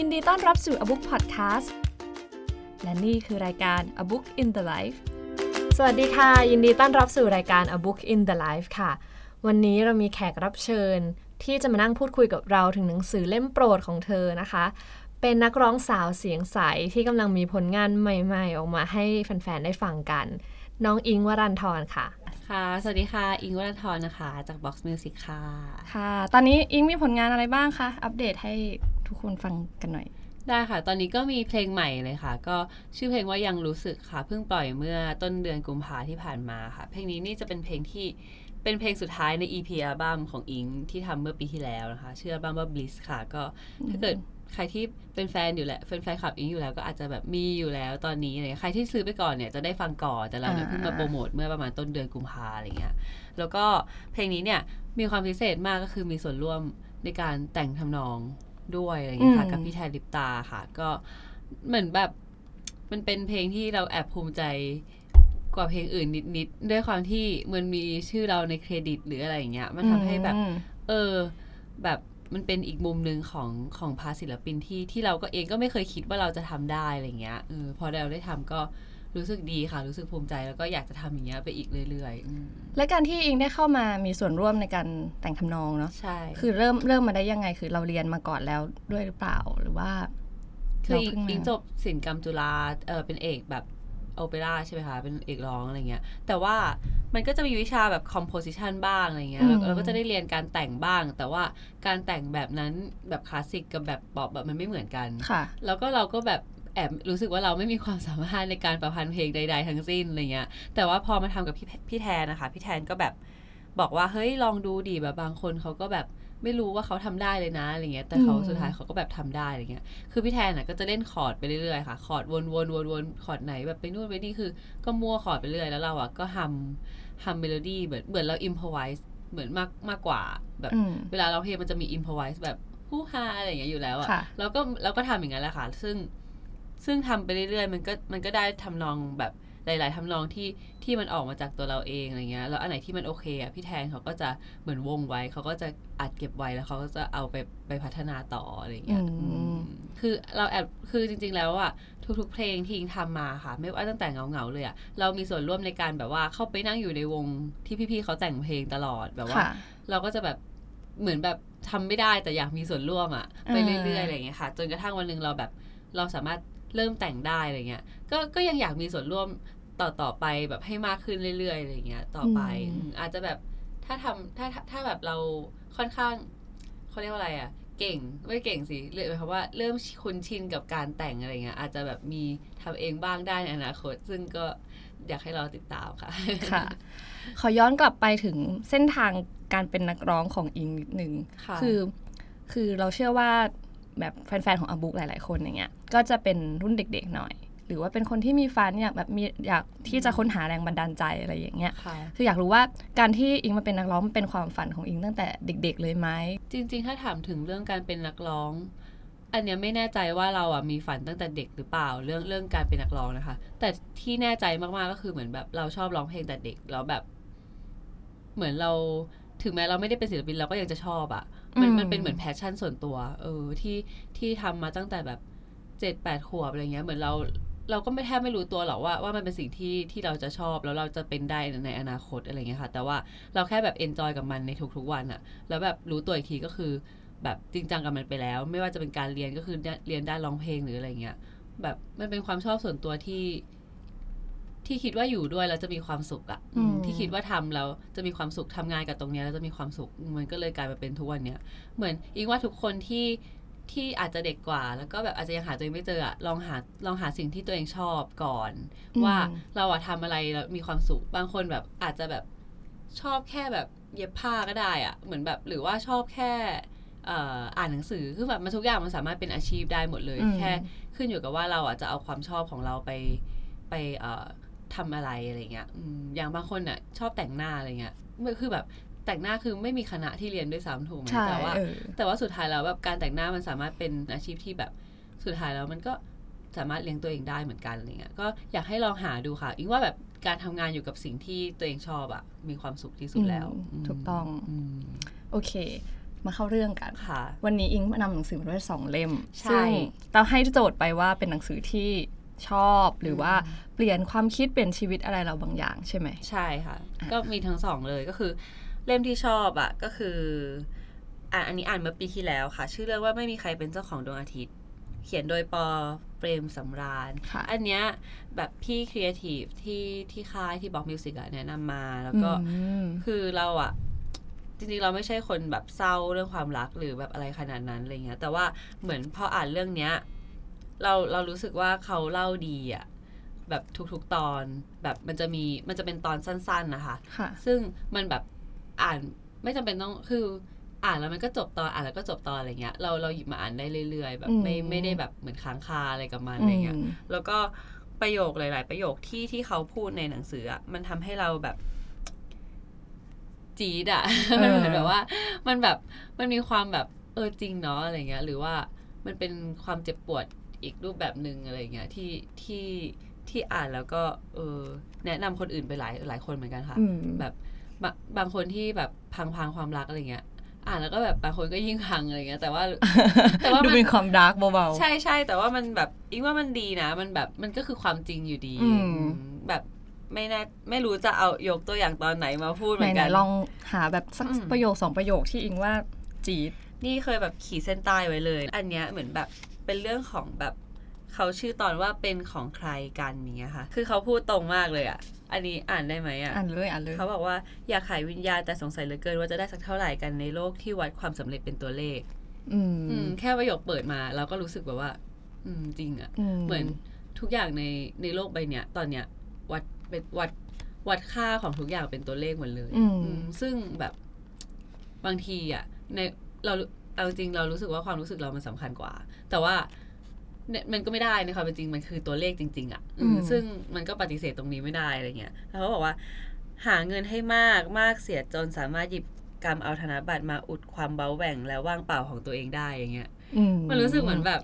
ยินดีต้อนรับสู่ A Book Podcast และนี่คือรายการ A Book in the Life สวัสดีค่ะยินดีต้อนรับสู่รายการ A Book in the Life ค่ะวันนี้เรามีแขกรับเชิญที่จะมานั่งพูดคุยกับเราถึงหนังสือเล่มโปรดของเธอนะคะเป็นนักร้องสาวเสียงใสที่กำลังมีผลงานใหม่ๆออกมาให้แฟนๆได้ฟังกันน้องอิงค์ วรันธรค่ะค่ะสวัสดีค่ะอิงค์ วรันธรนะคะจาก BOXX MUSIC ค่ะค่ะตอนนี้อิงค์มีผลงานอะไรบ้างคะอัปเดตให้ทุกคนฟังกันหน่อยได้ค่ะตอนนี้ก็มีเพลงใหม่เลยค่ะก็ชื่อเพลงว่ายังรู้สึกค่ะเพิ่งปล่อยเมื่อต้นเดือนกุมภาพันธ์ที่ผ่านมาค่ะเพลงนี้นี่จะเป็นเพลงที่เป็นเพลงสุดท้ายใน EP อัลบั้มของอิงที่ทำเมื่อปีที่แล้วนะคะชื่ออัลบั้มว่า Bliss ค่ะก็ถ้าเกิดใครที่เป็นแฟนอยู่แหละเป็นแฟนคลับอิงอยู่แล้วก็อาจจะแบบมีอยู่แล้วตอนนี้อะไรใครที่ซื้อไปก่อนเนี่ยจะได้ฟังก่อนแต่เราเนี่ยเพิ่งมาโปรโมทเมื่อประมาณต้นเดือนกุมภาอะไรเงี้ยแล้วก็เพลงนี้เนี่ยมีความพิเศษมากก็คือมีส่วนร่วมในการแต่งทำนองด้วยอะไรเงี้ยค่ะกับพี่แทนลิปตาค่ะก็เหมือนแบบมันเป็นเพลงที่เราแอบภูมิใจกว่าเพลงอื่นนิดๆด้วยความที่มันมีชื่อเราในเครดิตหรืออะไรอย่างเงี้ยมันทำให้แบบแบบมันเป็นอีกมุมนึงของพาศิลปินที่เราก็เองก็ไม่เคยคิดว่าเราจะทำได้อะไรเงี้ยพอเราได้ทำก็รู้สึกดีค่ะรู้สึกภูมิใจแล้วก็อยากจะทำอย่างเงี้ยไปอีกเรื่อยๆและการที่อิงได้เข้ามามีส่วนร่วมในการแต่งทำนองเนาะใช่คือเริ่มมาได้ยังไงคือเราเรียนมาก่อนแล้วด้วยหรือเปล่าหรือว่าคืออิงจบศิลปกรรมจุฬาเป็นเอกแบบโอเปร่าใช่ไหมคะเป็นเอกร้องอะไรเงี้ยแต่ว่ามันก็จะมีวิชาแบบคอมโพสิชันบ้างอะไรเงี้ยแล้วก็จะได้เรียนการแต่งบ้างแต่ว่าการแต่งแบบนั้นแบบคลาสสิกกับแบบป๊อปแบบมันไม่เหมือนกันแล้วก็เราก็แบบแอบรู้สึกว่าเราไม่มีความสามารถในการประพันธ์เพลงใดๆทั้งสิ้นอะไรเงี้ยแต่ว่าพอมาทำกับพี่แทนนะคะพี่แทนก็แบบบอกว่าเฮ้ยลองดูดิแบบบางคนเขาก็แบบไม่รู้ว่าเขาทำได้เลยนะอะไรเงี้ยแต่เขาสุดท้ายเขาก็แบบทำได้อะไรเงี้ยคือพี่แทนน่ะก็จะเล่นคอร์ดไปเรื่อยๆค่ะคอร์ดวนๆคอร์ดไหนแบบไปนู่นไปนี่คือก็มั่วคอร์ดไปเรื่อยแล้วเราอ่ะก็ฮัมเมโลดี้เหมือนเราอิมโพรไวส์เหมือนมากกว่าแบบเวลาเราเพลงมันจะมีอิมโพรไวส์แบบฮู้ฮาอะไรอย่างเงี้ยอยู่แล้วอ่ะเราก็ทำอย่างนั้นแหละค่ะซึ่งทำไปเรื่อยๆมันก็ได้ทำนองแบบหลายๆทำนองที่มันออกมาจากตัวเราเองอะไรเงี้ยแล้วอันไหนที่มันโอเคอ่ะพี่แทนเขาก็จะเหมือนวงไว้เขาก็จะอัดเก็บไว้แล้วเขาก็จะเอาไปพัฒนาต่ออะไรเงี้ยคือเราแอบคือจริงๆแล้วอ่ะทุกๆเพลงที่อิงทำมาค่ะไม่ว่าตั้งแต่เงาๆเลยอ่ะเรามีส่วนร่วมในการแบบว่าเข้าไปนั่งอยู่ในวงที่พี่ๆเขาแต่งเพลงตลอดแบบว่าเราก็จะแบบเหมือนแบบทำไม่ได้แต่อยากมีส่วนร่วมอ่ะไปเรื่อยๆอะไรเงี้ยค่ะจนกระทั่งวันนึงเราแบบเราสามารถเริ่มแต่งได้อะไรเงี้ยก็ยังอยากมีส่วนร่วมต่อไปแบบให้มากขึ้นเรื่อยๆอะไรเงี้ยต่อไปอาจจะแบบถ้าแบบเราค่อนข้างเขาเรียกว่าอะไรอ่ะเก่งไม่เก่งสิเรียกว่าเริ่มคุ้นชินกับการแต่งอะไรเงี้ยอาจจะแบบมีทำเองบ้างได้ในอนาคตซึ่งก็อยากให้เราติดตามค่ะค่ะขอย้อนกลับไปถึงเส้นทางการเป็นนักร้องของอิงนิดนึงคือเราเชื่อว่าแบบแฟนๆของอาบุ๊กหลายๆคนอย่างเงี้ยก็จะเป็นรุ่นเด็กๆหน่อยหรือว่าเป็นคนที่มีฝันอยากแบบมีอยากที่จะค้นหาแรงบันดาลใจอะไรอย่างเงี้ยคืออยากรู้ว่าการที่อิงมาเป็นนักร้องมันเป็นความฝันของอิงตั้งแต่เด็กๆเลยไหมจริงๆถ้าถามถึงเรื่องการเป็นนักร้องอันเนี้ยไม่แน่ใจว่าเราอ่ะมีฝันตั้งแต่เด็กหรือเปล่าเรื่องการเป็นนักร้องนะคะแต่ที่แน่ใจมากๆก็คือเหมือนแบบเราชอบร้องเพลงแต่เด็กแล้วแบบเหมือนเราถึงแม้เราไม่ได้เป็นศิลปินเราก็ยังจะชอบอ่ะมันเป็นเหมือนแพชชั่นส่วนตัวที่ทำมาตั้งแต่แบบ7-8 ขวบอะไรเงี้ยเหมือนเราก็ไม่แทบไม่รู้ตัวหรอกว่ามันเป็นสิ่งที่เราจะชอบแล้วเราจะเป็นได้ในอนาคตอะไรเงี้ยค่ะแต่ว่าเราแค่แบบเอนจอยกับมันในทุกๆวันอะแล้วแบบรู้ตัวอีกทีก็คือแบบจริงจังกับมันไปแล้วไม่ว่าจะเป็นการเรียนก็คือเรียนด้านร้องเพลงหรืออะไรเงี้ยแบบมันเป็นความชอบส่วนตัวที่คิดว่าอยู่ด้วยแล้วจะมีความสุขอะที่คิดว่าทำแล้วจะมีความสุขทำงานกับตรงเนี้ยแล้วจะมีความสุขมันก็เลยกลายมาเป็นทุกวันเนี้ยเหมือนอิงว่าทุกคนที่อาจจะเด็กกว่าแล้วก็แบบอาจจะยังหาตัวเองไม่เจอลองหาสิ่งที่ตัวเองชอบก่อนว่าเราอะทำอะไรแล้วมีความสุขบางคนแบบอาจจะแบบชอบแค่แบบเย็บผ้าก็ได้อะเหมือนแบบหรือว่าชอบแค่อ่านหนังสือคือแบบมันทุกอย่างมันสามารถเป็นอาชีพได้หมดเลยแค่ขึ้นอยู่กับว่าเราอะจะเอาความชอบของเราไปทำอะไรอะไรเงี้ยอย่างบางคนอะชอบแต่งหน้าอะไรเงี้ยคือแบบแต่งหน้าคือไม่มีคณะที่เรียนด้วยซ้ำถูกไหมแต่ว่าสุดท้ายแล้วแบบการแต่งหน้ามันสามารถเป็นอาชีพที่แบบสุดท้ายแล้วมันก็สามารถเลี้ยงตัวเองได้เหมือนกันอะไรเงี้ยก็อยากให้ลองหาดูค่ะอิงว่าแบบการทำงานอยู่กับสิ่งที่ตัวเองชอบอะมีความสุขที่สุดแล้วถูกต้องโอเค มาเข้าเรื่องกันวันนี้อิงนำหนังสือมาด้วย2เล่มซึ่งเราให้โจทย์ไปว่าเป็นหนังสือที่ชอบหรือว่าเปลี่ยนความคิดเปลี่ยนชีวิตอะไรเราบางอย่างใช่ไหมใช่ค่ะก็มีทั้ง2เลยก็คือเล่มที่ชอบอ่ะก็คืออันนี้อ่านเมื่อปีที่แล้วค่ะชื่อเรื่องว่าไม่มีใครเป็นเจ้าของดวงอาทิตย์เขียนโดยปอเปรมสำราญอันเนี้ยแบบพี่ครีเอทีฟที่ค่ายที่BOXX MUSICแนะนำมาแล้วก็คือเราอ่ะจริงๆเราไม่ใช่คนแบบเศร้าเรื่องความรักหรือแบบอะไรขนาดนั้นอะไรเงี้ยแต่ว่าเหมือนพออ่านเรื่องเนี้ยเรารู้สึกว่าเขาเล่าดีอ่ะแบบทุกๆตอนแบบมันจะเป็นตอนสั้นๆนะคะซึ่งมันแบบอ่านไม่จำเป็นต้องคืออ่านแล้วมันก็จบตอนอ่านแล้วก็จบตอนอะไรเงี้ยเราหยิบมาอ่านได้เรื่อยๆแบบไม่ได้แบบเหมือนค้างคาอะไรกับมันอะไรเงี้ยแล้วก็ประโยคหลายๆประโยคที่เขาพูดในหนังสืออ่ะมันทำให้เราแบบจี๊ดอ่ะมันเหมือนแบบว่ามันแบบมันมีความแบบจริงเนาะอะไรเงี้ยหรือว่ามันเป็นความเจ็บปวดอีกรูปแบบนึงอะไรเงี้ยที่อ่านแล้วก็แนะนำคนอื่นไปหลายคนเหมือนกันค่ะแบบบางคนที่แบบพังความรักอะไรเงี้ยอ่านแล้วก็แบบบางคนก็ยิ่งพังอะไรเงี้ยแต่ว่าดูเป็นความดาร์กเบาๆใช่ๆแต่ว่ามันแบบอิงว่ามันดีนะมันแบบมันก็คือความจริงอยู่ดีแบบไม่รู้จะเอายกตัวอย่างตอนไหนมาพูดเหมือนกันลองหาแบบสักประโยค2ประโยคที่อิงว่าจี๊ดนี่เคยแบบขีดเส้นใต้ไว้เลยอันเนี้ยเหมือนแบบเป็นเรื่องของแบบเขาชื่อตอนว่าเป็นของใครกันอย่างเงี้ยค่ะคือเขาพูดตรงมากเลยอ่ะอันนี้อ่านได้ไหมอ่ะอ่านเลยเขาบอกว่าอยากขายวิญญาณแต่สงสัยเหลือเกินว่าจะได้สักเท่าไหร่กันในโลกที่วัดความสำเร็จเป็นตัวเลขแค่ประโยคเปิดมาเราก็รู้สึกแบบว่าจริงอ่ะเหมือนทุกอย่างในโลกใบเนี้ยตอนเนี้ยวัดค่าของทุกอย่างเป็นตัวเลขหมดเลยซึ่งแบบบางทีอ่ะในเราเอาจริงเรารู้สึกว่าความรู้สึกเรามันสำคัญกว่าแต่ว่ามันก็ไม่ได้ในความเป็นจริงมันคือตัวเลขจริงๆอ่ะซึ่งมันก็ปฏิเสธตรงนี้ไม่ได้อะไรเงี้ยแล้วเขาบอกว่าหาเงินให้มากมากเสียจนสามารถหยิบกำเอาธนบัตรมาอุดความเบ้าแหว่งและว่างเปล่าของตัวเองได้อย่างเงี้ยมันรู้สึกเหมือนแบบ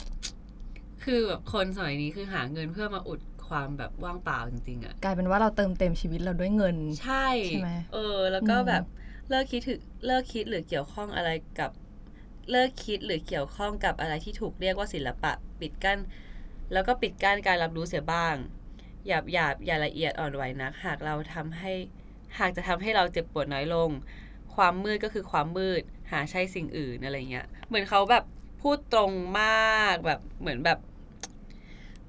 คือแบบคนสมัยนี้คือหาเงินเพื่อมาอุดความแบบว่างเปล่าจริงๆอ่ะกลายเป็นว่าเราเติมเต็มชีวิตเราด้วยเงินใช่ไหมแล้วก็แบบเลิกคิดหรือเกี่ยวข้องอะไรกับเลิกคิดหรือเกี่ยวข้องกับอะไรที่ถูกเรียกว่าศิลปะปิดกั้นแล้วก็ปิดกั้นการรับรู้เสียบ้างหยาบอย่าละเอียดอ่อนไหวนักหากจะทำให้เราเจ็บปวดน้อยลงความมืดก็คือความมืดหาใช่สิ่งอื่นอะไรเงี้ยเหมือนเขาแบบพูดตรงมากแบบเหมือนแบบ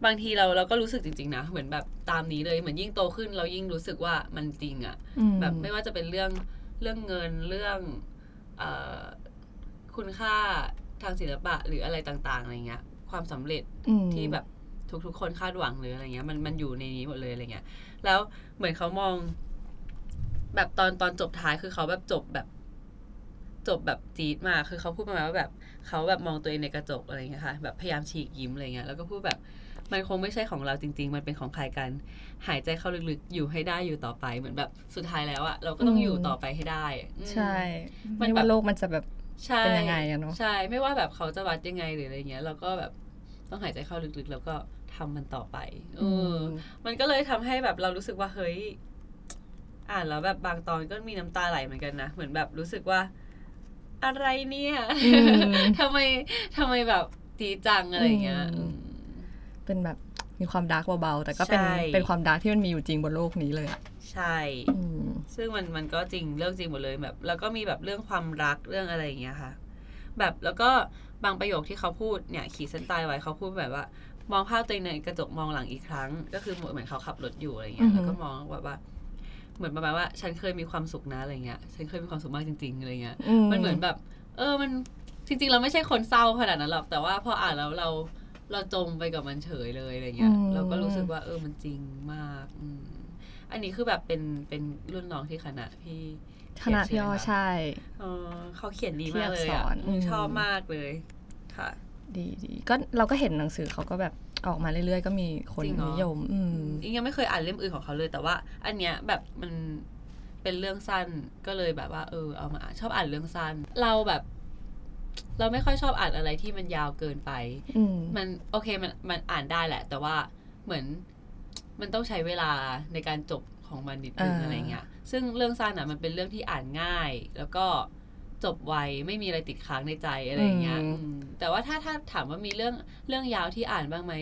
บางทีเราก็รู้สึกจริงๆนะเหมือนแบบตามนี้เลยเหมือนยิ่งโตขึ้นเรายิ่งรู้สึกว่ามันจริงอะแบบไม่ว่าจะเป็นเรื่องเงินเรื่องคุณค่าทางศิลปะหรืออะไรต่างๆอะไรเงี้ยความสำเร็จที่แบบทุกๆคนคาดหวังหรืออะไรเงี้ยมันอยู่ในนี้หมดเลยอะไรเงี้ยแล้วเหมือนเขามองแบบตอนจบท้ายคือเขาแบบจบแบบจี๊ดมากคือเขาพูดประมาณว่าแบบเขาแบบมองตัวเองในกระจกอะไรเงี้ยค่ะแบบพยายามฉีกยิ้มอะไรเงี้ยแล้วก็พูดแบบมันคงไม่ใช่ของเราจริงๆมันเป็นของใครกันหายใจเข้าลึกๆอยู่ให้ได้อยู่ต่อไปเหมือนแบบสุดท้ายแล้วอะเราก็ต้องอยู่ต่อไปให้ได้ใช่ไม่ว่าโลกมันจะแบบเป็นยังไงอะเนาะใช่ไม่ว่าแบบเขาจะวัดยังไงหรืออะไรเงี้ยเราก็แบบต้องหายใจเข้าลึกๆแล้วก็ทำมันต่อไปมันก็เลยทำให้แบบเรารู้สึกว่าเฮ้ยอ่านแล้วแบบบางตอนก็มีน้ำตาไหลเหมือนกันนะเหมือนแบบรู้สึกว่าอะไรเนี่ยทำไมแบบตีจังอะไรเงี้ยเป็นแบบมีความดาร์กเบาๆแต่ก็เป็นความดาร์กที่มันมีอยู่จริงบนโลกนี้เลยใช่ซึ่งมันก็จริงเรื่องจริงหมดเลยแบบแล้วก็มีแบบเรื่องความรักเรื่องอะไรอย่างเงี้ยค่ะแบบแล้วก็บางประโยคที่เขาพูดเนี่ยขีดเส้นใต้ไว้เขาพูดแบบว่ามองภาพตัวเองในกระจกมองหลังอีกครั้งก็คือเหมือนเขาขับรถอยู่อะไรเงี้ยแล้วก็มองว่าเหมือนประมาณว่าฉันเคยมีความสุขนะอะไรเงี้ยฉันเคยมีความสุขมากจริงๆอะไรเงี้ยมันเหมือนแบบมันจริงๆเราไม่ใช่คนเศร้าขนาดนั้นหรอกแต่ว่าพออ่านแล้วเราจมไปกับมันเฉยเลยอะไรเงี้ยเราก็รู้สึกว่ามันจริงมากอันนี้คือแบบเป็นรุ่นน้องที่คณะพี่อ้อใช่เขาเขียนดีมากเลยอ่ะชอบมากเลยค่ะดีก็เราก็เห็นหนังสือเขาก็แบบออกมาเรื่อยๆก็มีคนนิยมอิงยังไม่เคยอ่านเล่มอื่นของเขาเลยแต่ว่าอันเนี้ยแบบมันเป็นเรื่องสั้นก็เลยแบบว่าเอามาชอบอ่านเรื่องสั้นเราแบบเราไม่ค่อยชอบอ่านอะไรที่มันยาวเกินไปมันโอเคมันอ่านได้แหละแต่ว่าเหมือนมันต้องใช้เวลาในการจบของมันนิดนึงอะไรเงี้ยซึ่งเรื่องสั้นอ่ะมันเป็นเรื่องที่อ่านง่ายแล้วก็ จบไวไม่มีอะไรติดค้างในใจอะไรอย่างเงี้ยแต่ว่าถ้าถามว่ามีเรื่องยาวที่อ่านบ้างไหม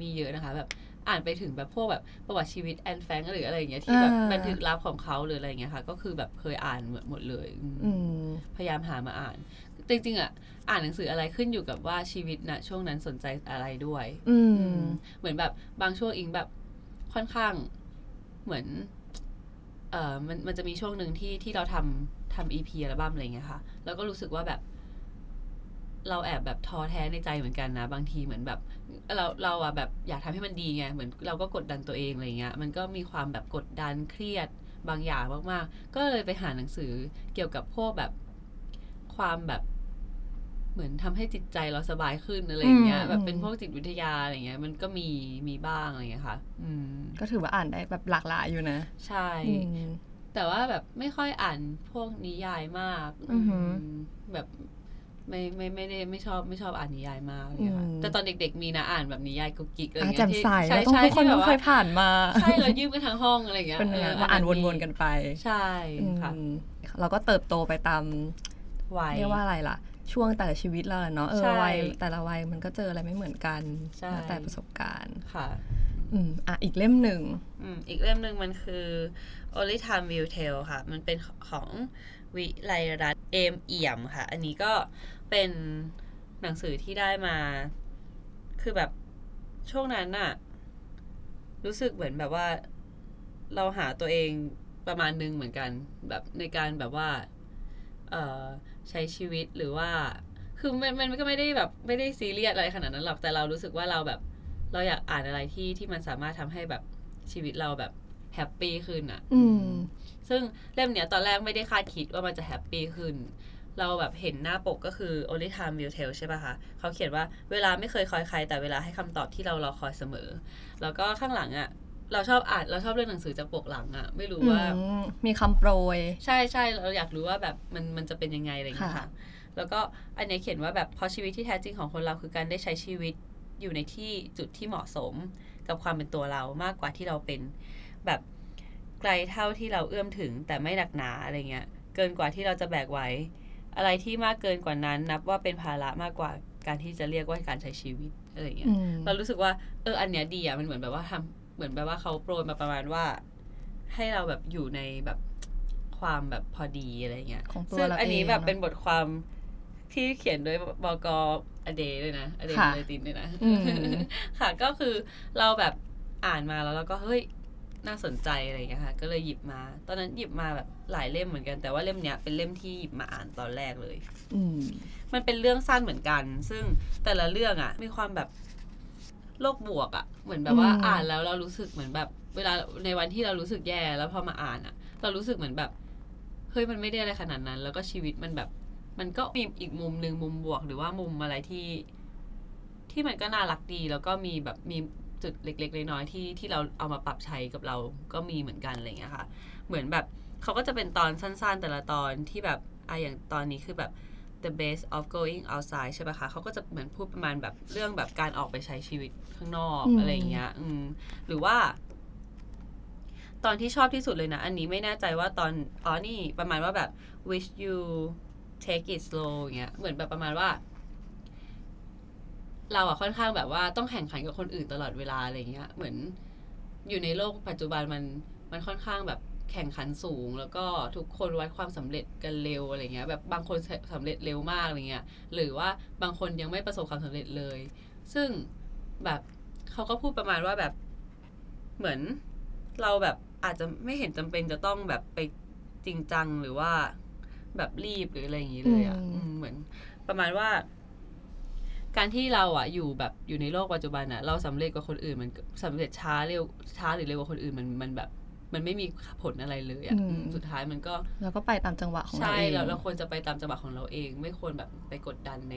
มีเยอะนะคะแบบอ่านไปถึงแบบพวกแบบประวัติชีวิตแอนแฟรงค์หรืออะไรอย่างเงี้ยที่แบบบันทึกลับของเขาหรืออะไรอย่างเงี้ยค่ะก็คือแบบเคยอ่านหมดเลยพยายามหามาอ่านจริงๆอ่ะอ่านหนังสืออะไรขึ้นอยู่กับว่าชีวิตณช่วงนั้นสนใจอะไรด้วยเหมือนแบบบางช่วงอิงแบบค่อนข้างเหมือนมันจะมีช่วงนึงที่เราทำ EP อัลบั้มอะไรเงี้ยค่ะแล้วก็รู้สึกว่าแบบเราแอบแบบท้อแท้ในใจเหมือนกันนะบางทีเหมือนแบบเราอ่ะแบบอยากทำให้มันดีไงเหมือนเราก็กดดันตัวเองอะไรเงี้ยมันก็มีความแบบกดดันเครียดบางอย่างมากๆก็เลยไปหาหนังสือเกี่ยวกับพวกแบบความแบบเหมือนทำให้จิตใจเราสบายขึ้นอะไรเงี้ยแบบเป็นพวกจิตวิทยาอะไรเงี้ยมันก็มีบ้างอะไรเงี้ยค่ะก็ถือว่าอ่านได้แบบหลากหลายอยู่นะใช่แต่ว่าแบบไม่ค่อยอ่านพวกนิยายมากแบบไม่ชอบอ่านนิยายมากเลยค่ะแต่ตอนเด็กๆมีนะอ่านแบบนิยายกุ๊กกิ๊กอะไรเงี้ยที่ใช่ทุกคนเคยผ่านมาใช่เรายืมกันทั้งห้องอะไรเงี้ยมาอ่านวนๆกันไปใช่ค่ะเราก็เติบโตไปตามวัยเรียกว่าอะไรล่ะช่วงแต่ละชีวิตเราเนาะวัยแต่ละวัยมันก็เจออะไรไม่เหมือนกันแล้วแต่ประสบการณ์ค่ะอีกเล่มหนึ่งอีกเล่มหนึ่งมันคือ Only Time Will Tell ค่ะมันเป็นของวิไลรัตน์เอมเอี่ยมค่ะอันนี้ก็เป็นหนังสือที่ได้มาคือแบบช่วงนั้นน่ะรู้สึกเหมือนแบบว่าเราหาตัวเองประมาณนึงเหมือนกันแบบในการแบบว่าใช้ชีวิตหรือว่าคือมันก็ไม่ได้แบบไม่ได้ซีเรียสอะไรขนาดนั้นหรอกแต่เรารู้สึกว่าเราแบบเราอยากอ่านอะไรที่มันสามารถทำให้แบบชีวิตเราแบบแฮปปี้ขึ้นอ่ะซึ่งเล่มเนี้ยตอนแรกไม่ได้คาดคิดว่ามันจะแฮปปี้ขึ้นเราแบบเห็นหน้าปกก็คือ Only Time Will Tell ใช่ป่ะคะเขาเขียนว่าเวลาไม่เคยคอยใครแต่เวลาให้คำตอบที่เรารอคอยเสมอแล้วก็ข้างหลังอ่ะเราชอบเรื่องหนังสือจากปกหลังอ่ะไม่รู้ว่ามีคำโปรยใช่ๆเราอยากรู้ว่าแบบมันจะเป็นยังไงอะไรอย่างเงี้ยค่ะแล้วก็อันนี้เขียนว่าแบบเพราะชีวิตที่แท้จริงของคนเราคือการได้ใช้ชีวิตอยู่ในที่จุดที่เหมาะสมกับความเป็นตัวเรามากกว่าที่เราเป็นแบบไกลเท่าที่เราเอื้อมถึงแต่ไม่หนักหนาอะไรเงี้ยเกินกว่าที่เราจะแบกไว้อะไรที่มากเกินกว่านั้นนับว่าเป็นภาระมากกว่าการที่จะเรียกว่าการใช้ชีวิตอะไรเงี้ยเรารู้สึกว่าอันเนี้ยดีอ่ะมันเหมือนแบบว่าทำเหมือนแบบว่าเขาโปรยมาประมาณว่าให้เราแบบอยู่ในแบบความแบบพอดีอะไรเงี้ยของตัวเราเองซึ่งอันนี้แบบเป็นบทความที่เขียนโดยบก.อเดย์ด้วยนะอเดย์มาเลตินด้วยนะค่ะก็คือเราแบบอ่านมาแล้วเราก็เฮ้ยน่าสนใจอะไรอย่างเงี้ยค่ะก็เลยหยิบมาตอนนั้นหยิบมาแบบหลายเล่มเหมือนกันแต่ว่าเล่มเนี้ยเป็นเล่มที่หยิบมาอ่านตอนแรกเลยมันเป็นเรื่องสั้นเหมือนกันซึ่งแต่ละเรื่องอ่ะมีความแบบโลกบวกอ่ะเหมือนแบบว่าอ่านแล้วเรารู้สึกเหมือนแบบเวลาในวันที่เรารู้สึกแย่แล้วพอมาอ่านอ่ะเรารู้สึกเหมือนแบบเฮ้ยมันไม่ได้อะไรขนาดนั้นแล้วก็ชีวิตมันแบบมันก็มีอีกมุมนึงมุมบวกหรือว่ามุมอะไรที่มันก็น่ารักดีแล้วก็มีแบบมีจุดเล็กๆน้อยๆที่เราเอามาปรับใช้กับเราก็มีเหมือนกันอะไรเงี้ยค่ะเหมือนแบบเขาก็จะเป็นตอนสั้นๆแต่ละตอนที่แบบอย่างตอนนี้คือแบบ the best of going outside ใช่ป่ะคะเขาก็จะเหมือนพูดประมาณแบบเรื่องแบบการออกไปใช้ชีวิตข้างนอกอะไรเงี้ยหรือว่าตอนที่ชอบที่สุดเลยนะอันนี้ไม่แน่ใจว่าตอนนี่ประมาณว่าแบบ wish you take it slow อย่างเงี้ยเหมือนแบบประมาณว่าเราอะค่อนข้างแบบว่าต้องแข่งขันกับคนอื่นตลอดเวลาอะไรเงี้ยเหมือนอยู่ในโลกปัจจุบันมันค่อนข้างแบบแข่งขันสูงแล้วก็ทุกคนวัดความสำเร็จกันเร็วอะไรเงี้ยแบบบางคนสำเร็จเร็วมากอะไรเงี้ยหรือว่าบางคนยังไม่ประสบความสำเร็จเลยซึ่งแบบเขาก็พูดประมาณว่าแบบเหมือนเราแบบอาจจะไม่เห็นจำเป็นจะต้องแบบไปจริงจังหรือว่าแบบรีบหรืออะไรอย่างนี้เลยอ่ะเหมือนประมาณว่าการที่เราอ่ะอยู่แบบอยู่ในโลกปัจจุบันอ่ะเราสำเร็จกว่าคนอื่นมันสำเร็จช้าหรือเร็วกว่าคนอื่นมันแบบมันไม่มีผลอะไรเลยอ่ะสุดท้ายมันก็เราก็ไปตามจังหวะของเราเองใช่เราควรจะไปตามจังหวะของเราเองไม่ควรแบบไปกดดันใ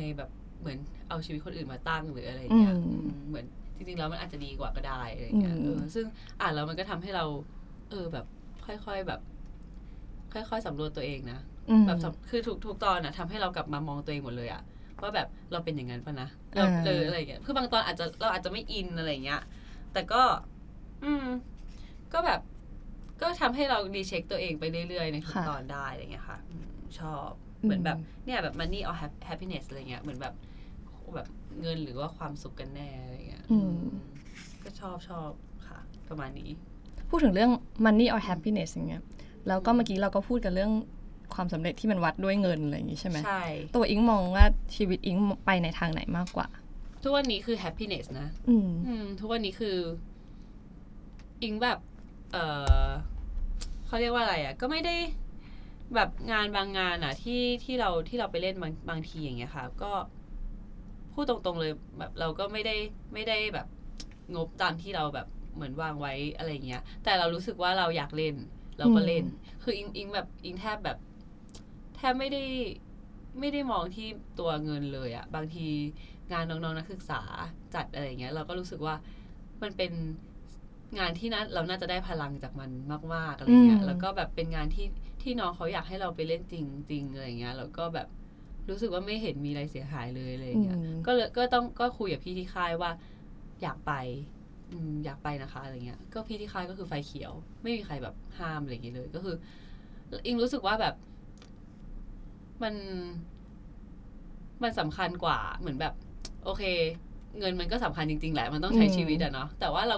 นแบบเหมือนเอาชีวิตคนอื่นมาตั้งหรืออะไรอย่างเงี้ยเหมือนจริงๆแล้วมันอาจจะดีกว่าก็ได้อะไรอย่างเงี้ยซึ่งอ่านแล้วมันก็ทำให้เราแบบค่อยๆแบบค่อยๆสำรวจตัวเองนะแบบคือทุกตอนนะทำให้เรากลับมามองตัวเองหมดเลยอะว่าแบบเราเป็นอย่างนั้นป่ะนะเราเลยอะไรอย่างเงี้ยคือบางตอนเราอาจจะไม่อินอะไรอย่างเงี้ยแต่ก็ก็แบบก็ทำให้เราดีเช็คตัวเองไปเรื่อยๆในทุกตอนได้อะไรอย่างเงี้ยค่ะ ชอบเหมือนแบบเนี่ยแบบ money or happiness อะไรเงี้ยเหมือนแบบเงินหรือว่าความสุขกันแน่อะไรเงี้ยก็ชอบค่ะประมาณนี้พูดถึงเรื่อง money or happiness อย่างเงี้ยแล้วก็เมื่อกี้เราก็พูดกันเรื่องความสำเร็จที่มันวัดด้วยเงินอะไรอย่างงี้ใช่ไหมใช่ตัวอิงมองว่าชีวิตอิงไปในทางไหนมากกว่าทุกวันนี้คือ happiness นะทุกวันนี้คืออิงแบบเขาเรียกว่าอะไรอ่ะก็ไม่ได้แบบงานบางงานอ่ะที่เราไปเล่นบางทีอย่างเงี้ยค่ะก็พูดตรงๆเลยแบบเราก็ไม่ได้แบบงบตามที่เราแบบเหมือนวางไว้อะไรเงี้ยแต่เรารู้สึกว่าเราอยากเล่นเราก็เล่นคืออิงแบบอิงแทบไม่ได้มองที่ตัวเงินเลยอ่ะบางทีงานน้องๆนักศึกษาจัดอะไรเงี้ยเราก็รู้สึกว่ามันเป็นงานที่เราน่าจะได้พลังจากมันมากๆอะไรเงี้ยแล้วก็แบบเป็นงานที่น้องเขาอยากให้เราไปเล่นจริงๆอะไรเงี้ยแล้วก็แบบรู้สึกว่าไม่เห็นมีอะไรเสียหายเลยอะไรเงี้ยก็คุยกับพี่ที่ค่ายว่าอยากไปนะคะอะไรเงี้ยก็พี่ที่ค่ายก็คือไฟเขียวไม่มีใครแบบห้ามอะไรอย่างเงี้ยเลยก็คืออิงรู้สึกว่าแบบมันสำคัญกว่าเหมือนแบบโอเคเงินมันก็สำคัญจริงๆแหละมันต้องใช้ชีวิตอะเนาะแต่ว่าเรา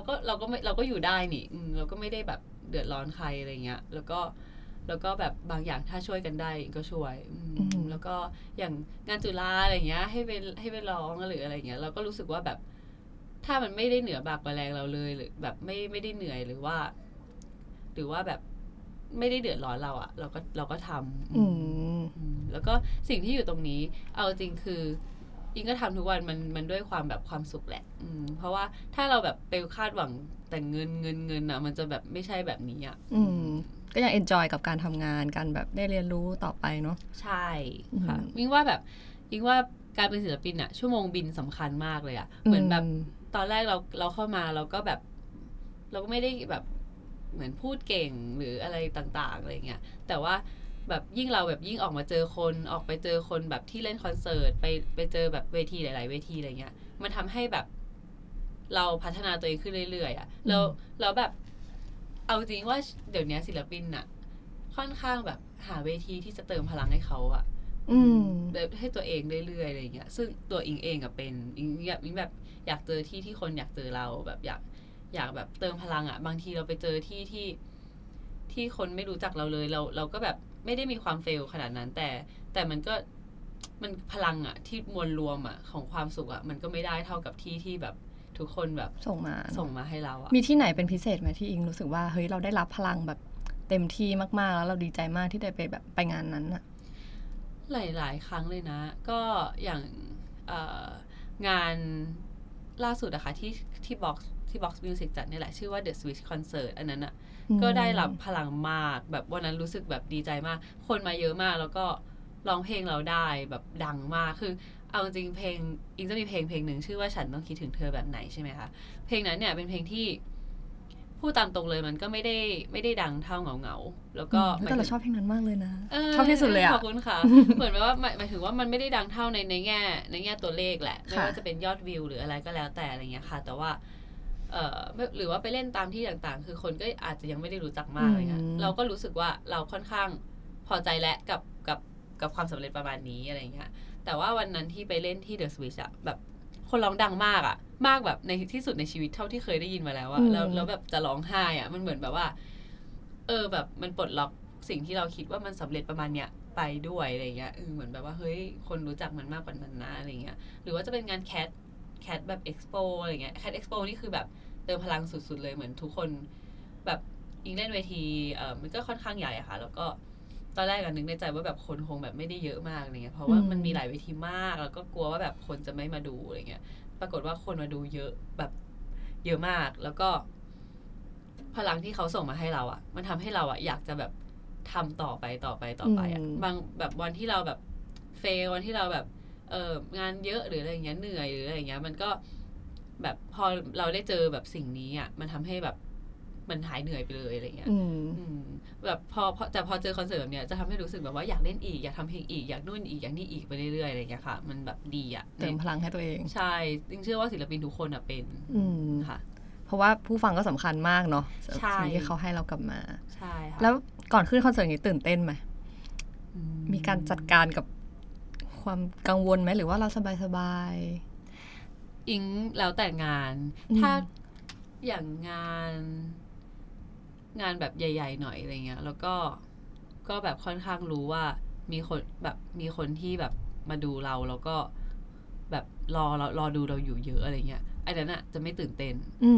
ก็อยู่ได้นี่เราก็ไม่ได้แบบเดือดร้อนใครอะไรเงี้ยแล้วก็แบบบางอย่างถ้าช่วยกันได้ก็ช่วยแล้วก็อย่างงานจุฬาอะไรเงี้ยให้ไปร้องหรืออะไรเงี้ยเราก็รู้สึกว่าแบบถ้ามันไม่ได้เหนือบากกว่าแรงเราเลยหรือแบบไม่ได้เหนื่อยหรือว่าแบบไม่ได้เดือดร้อนเราอะเราก็ทำแล้วก็สิ่งที่อยู่ตรงนี้เอาจริงคืออิงก็ทำทุกวันมันด้วยความแบบความสุขแหละเพราะว่าถ้าเราแบบไปคาดหวังแต่เงินนะมันจะแบบไม่ใช่แบบนี้อ่ะก็ยังเอนจอยกับการทำงานการแบบได้เรียนรู้ต่อไปเนาะใช่ค่ะอิงว่าแบบอิงว่าการเป็นศิลปินอ่ะชั่วโมงบินสำคัญมากเลยอ่ะเหมือนแบบตอนแรกเราเข้ามาเราก็แบบเราก็ไม่ได้แบบเหมือนพูดเก่งหรืออะไรต่างๆอะไรเงี้ยแต่ว่าแบบยิ่งเราแบบยิ่งออกมาเจอคนออกไปเจอคนแบบที่เล่นคอนเสิร์ตไปเจอแบบเวทีหลายๆเวทีอะไรเงี้ยมันทำให้แบบเราพัฒนาตัวเองขึ้นเรื่อยๆอ่ะเราแบบเอาจริงว่าเดี๋ยวนี้ศิลปินอ่ะค่อนข้างแบบหาเวทีที่จะเติมพลังให้เขาอ่ะแบบให้ตัวเองเรื่อยๆอะไรเงี้ยซึ่งตัวอิงเองอ่ะเป็นอิงแบบอยากเจอที่ที่คนอยากเจอเราแบบอยากแบบเติมพลังอ่ะบางทีเราไปเจอที่คนไม่รู้จักเราเลยเราก็แบบไม่ได้มีความเฟลขนาดนั้นแต่มันก็มันพลังอ่ะที่มวลรวมอ่ะของความสุขอ่ะมันก็ไม่ได้เท่ากับที่แบบทุกคนแบบส่งมาให้เราอ่ะมีที่ไหนเป็นพิเศษไหมที่อิงรู้สึกว่าเฮ้ยเราได้รับพลังแบบเต็มที่มากๆแล้วเราดีใจมากที่ได้ไปแบบไปงานนั้นอ่ะหลายๆครั้งเลยนะก็อย่างงานล่าสุดอะค่ะที่BOXX MUSIC จัดนี่แหละชื่อว่า The Switch Concert อันนั้นอ่ะก็ได้รับพลังมากแบบวันนั้นรู้สึกแบบดีใจมากคนมาเยอะมากแล้วก็ร้องเพลงเราได้แบบดังมากคือเอาจริงเพลงอิงจะมีเพลงหนึ่งชื่อว่าฉันต้องคิดถึงเธอแบบไหนใช่ไหมคะเพลงนั้นเนี่ยเป็นเพลงที่พูดตามตรงเลยมันก็ไม่ได้ดังเท่าเงาแล้วก็แต่เราชอบเพลงนั้นมากเลยนะชอบที่สุดเลยอ่ะขอบคุณค่ะเหมือนว่าหมายถึงว่ามันไม่ได้ดังเท่าในแง่ตัวเลขแหละไม่ว่าจะเป็นยอดวิวหรืออะไรก็แล้วแต่อะไรเงี้ยค่ะแต่ว่าหรือว่าไปเล่นตามที่ต่างๆคือคนก็อาจจะยังไม่ได้รู้จักมากอะไรเงี้ยเราก็รู้สึกว่าเราค่อนข้างพอใจและกับความสำเร็จประมาณนี้อะไรเงี้ยแต่ว่าวันนั้นที่ไปเล่นที่ The Switch อ่ะแบบคนร้องดังมากอ่ะมากแบบในที่สุดในชีวิตเท่าที่เคยได้ยินมาแล้วอ่ะแล้วแบบจะร้องไห้อ่ะมันเหมือนแบบว่าแบบมันปลดล็อกสิ่งที่เราคิดว่ามันสำเร็จประมาณเนี้ยไปด้วยอะไรเงี้ยเหมือนแบบว่าเฮ้ยคนรู้จักมันมากกว่านั้นนะอะไรเงี้ยหรือว่าจะเป็นงานแคทแบบ Expo อะไรเงี้ย Cat Expo นี่คือแบบเติมพลังสุดๆเลยเหมือนทุกคนแบบอิงเล่นเวทีมันก็ค่อนข้างใหญ่อะค่ะแล้วก็ตอนแรกก็นึกในใจว่าแบบคนคงแบบไม่ได้เยอะมากอะไรเงี้ยเพราะว่ามันมีหลายเวทีมากแล้วก็กลัวว่าแบบคนจะไม่มาดูอะไรเงี้ยปรากฏว่าคนมาดูเยอะแบบเยอะมากแล้วก็พลังที่เขาส่งมาให้เราอะมันทำให้เราอะอยากจะแบบทำต่อไปอะบางแบบวันที่เราแบบเฟลวันที่เราแบบงานเยอะหรืออะไรอย่างเงี้ยเหนื่อยหรืออะไรอย่างเงี้ยมันก็แบบพอเราได้เจอแบบสิ่งนี้อ่ะมันทำให้แบบมันหายเหนื่อยไปเลยอะไรเงี้ยแบบพอเจอคอนเสิร์ตแบบเนี้ยจะทำให้รู้สึกแบบว่าอยากเล่นอีกอยากทำเพลงอีกอยากนู่นอีกอยากนี่อีกไปเรื่อยๆอะไรเงี้ยค่ะมันแบบดีอ่ะเติมพลังให้ตัวเองใช่จึงเชื่อว่าศิลปินทุกคนอ่ะเป็นค่ะเพราะว่าผู้ฟังก็สำคัญมากเนาะสิ่งที่เขาให้เรากลับมาใช่ค่ะแล้วก่อนขึ้นคอนเสิร์ตนี้ตื่นเต้นไหม มีการจัดการกับความกังวลไหมหรือว่าเราสบายๆอิงแล้วแต่งานถ้าอย่างงานแบบใหญ่ๆหน่อยอะไรเงี้ยแล้วก็แบบค่อนข้างรู้ว่ามีคนที่แบบมาดูเราแล้วก็แบบรอดูเราอยู่เยอะอะไรเงี้ยอันนั้นอะจะไม่ตื่นเต้น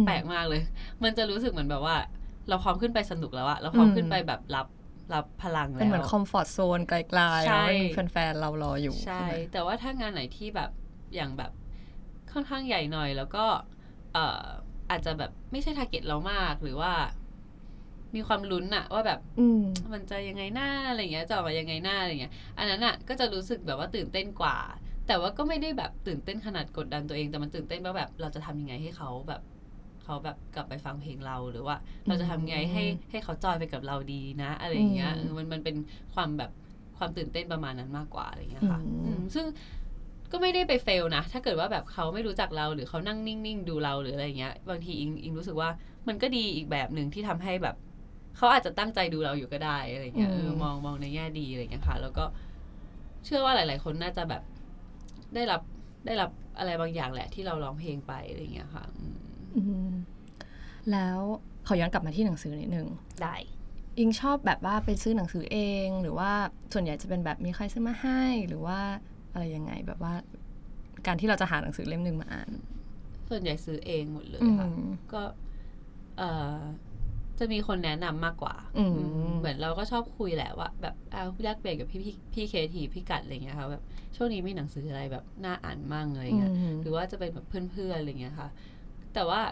แปลกมากเลยมันจะรู้สึกเหมือนแบบว่าเราพร้อมขึ้นไปสนุกแล้วอะเราพร้อมขึ้นไปแบบรับพลังแล้วเป็นเหมือนคอมฟอร์ตโซนไกลๆแล้วมีแฟนๆเรารออยู่ใช่แต่ว่าถ้างานไหนที่แบบอย่างแบบค่อนข้างใหญ่หน่อยแล้วก็อาจจะแบบไม่ใช่ทาร์เก็ตเรามากหรือว่ามีความลุ้นอะว่าแบบมันจะยังไงหน้าอะไรเงี้ยจะออกมายังไงหน้าอะไรเงี้ยอันนั้นอะก็จะรู้สึกแบบว่าตื่นเต้นกว่าแต่ว่าก็ไม่ได้แบบตื่นเต้นขนาดกดดันตัวเองแต่มันตื่นเต้นว่าแบบเราจะทำยังไงให้เขาแบบกลับไปฟังเพลงเราหรือว่าเราจะทำยังไงให้เขาจอยไปกับเราดีนะอะไรเงี้ยมันเป็นความแบบความตื่นเต้นประมาณนั้นมากกว่าอะไรเงี้ยค่ะซึ่งก็ไม่ได้ไปเฟลนะถ้าเกิดว่าแบบเขาไม่รู้จักเราหรือเขานั่งนิ่งๆดูเราหรืออะไรเงี้ยบางทีอิงรู้สึกว่ามันก็ดีอีกแบบนึงที่ทำให้แบบเขาอาจจะตั้งใจดูเราอยู่ก็ได้อะไรเงี้ยมองในแง่ดีอะไรเงี้ยค่ะแล้วก็เชื่อว่าหลายๆคนน่าจะแบบได้รับอะไรบางอย่างแหละที่เราร้องเพลงไปอะไรเงี้ยค่ะแล้วขอย้อนกลับมาที่หนังสือนิดนึงได้อิงชอบแบบว่าไปซื้อหนังสือเองหรือว่าส่วนใหญ่จะเป็นแบบมีใครซื้อมาให้หรือว่าอะไรยังไงแบบว่าการที่เราจะหาหนังสือเล่มนึงมาอ่านส่วนใหญ่ซื้อเองหมดเลยค่ะก็จะมีคนแนะนำมากกว่าเหมือนเราก็ชอบคุยแหละว่าแบบแลกเปลี่ยนกับพี่เคทีพี่กัดอะไรเงี้ยค่ะแบบช่วงนี้มีหนังสืออะไรแบบน่าอ่านมั่งอะไรเงี้ยหรือว่าจะเป็นแบบเพื่อนๆอะไรเงี้ยค่ะแต่ว่า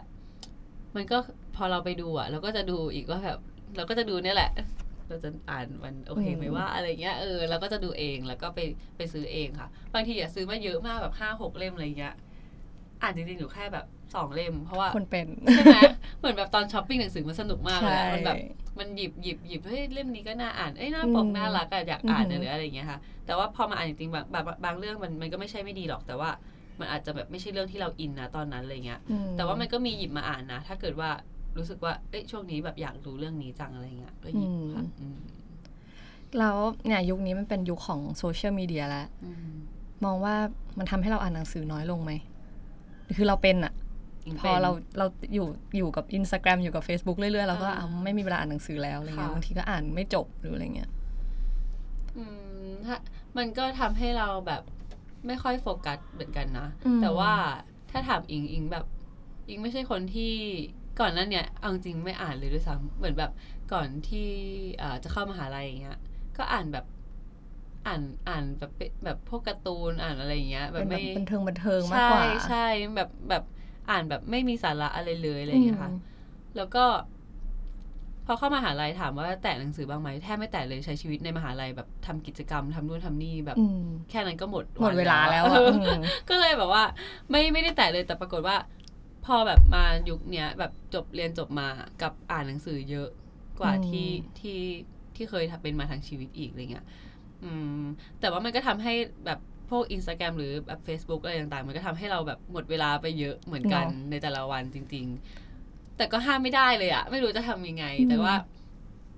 มันก็พอเราไปดูอ่ะเราก็จะดูอีกว่าแบบเราก็จะดูเนี่ยแหละเราจะอ่านมันโอเคไหมว่าอะไรเงี้ยเราก็จะดูเองแล้วก็ไปซื้อเองค่ะบางทีอ่ะซื้อมาเยอะมากแบบ 5-6 เล่มอะไรเงี้ยอ่านจริงๆอยู่แค่แบบ2เล่มเพราะว่าคนเป็นใช่ไหม เหมือนแบบตอนช้อปปิ้งหนังสือมันสนุกมากเลยมันแบบมันหยิบเฮ้ยเล่มนี้ก็น่าอ่านเอ้ยน่าปกน่ารักอะอยากอ่านหรืออะไรอย่างเงี้ยค่ะแต่ว่าพอมาอ่านจริงๆบางเรื่องมันก็ไม่ใช่ไม่ดีหรอกแต่ว่ามันอาจจะแบบไม่ใช่เรื่องที่เราอินนะตอนนั้นอะไรเงี้ยแต่ว่ามันก็มีหยิบมาอ่านนะถ้าเกิดว่ารู้สึกว่าเอ้ยช่วงนี้แบบอยากรู้เรื่องนี้จังอะไรเงี้ยก็หยิบค่ะแล้วเนี่ยยุคนี้มันเป็นยุคของโซเชียลมีเดียแล้วมองว่ามันทำให้เราอ่านหนังสือน้อยลงไหมคือเราเป็นอะพอเราอยู่กับ Instagram อยู่กับ Facebook เรื่อยๆเราก็ไม่มีเวลาอ่านหนังสือแล้วอะไรเงี้ยบางทีก็อ่านไม่จบหรืออะไรเงี้ยมันก็ทำให้เราแบบไม่ค่อยโฟกัสเหมือนกันนะแต่ว่าถ้าถามอิงแบบอิงไม่ใช่คนที่ก่อนนั้นเนี่ยเอาจริงไม่อ่านเลยด้วยซ้ำเหมือนแบบก่อนที่จะเข้ามหาลัยอย่างเงี้ยก็อ่านแบบอ่านแบบพวกการ์ตูนอ่านอะไรอย่างเงี้ยแบบไม่บันเทิงมากกว่าใช่แบบอ่านแบบไม่มีสาระอะไรเลยอะไรอย่างเงี้ยค่ะแล้วก็พอเข้ามหาลัยถามว่าแตะหนังสือบ้างไหมแทบไม่แตะเลยใช้ชีวิตในมหาลัยแบบทำกิจกรรมทำนู่นทำนี่แบบแค่นั้นก็หมดเวลาแล้ว ก็เลยแบบว่าไม่ได้แตะเลยแต่ปรากฏว่าพอแบบมายุคเนี้ยแบบจบเรียนจบมากับอ่านหนังสือเยอะกว่าที่เคยทำเป็นมาทางชีวิตอีกอะไรเงี้ยแต่ว่ามันก็ทำให้แบบพวก Instagram หรือแบบ Facebook อะไรต่างๆมันก็ทำให้เราแบบหมดเวลาไปเยอะเหมือนกันในแต่ละวันจริงๆแต่ก็ห้ามไม่ได้เลยอะไม่รู้จะทำยังไงแต่ว่า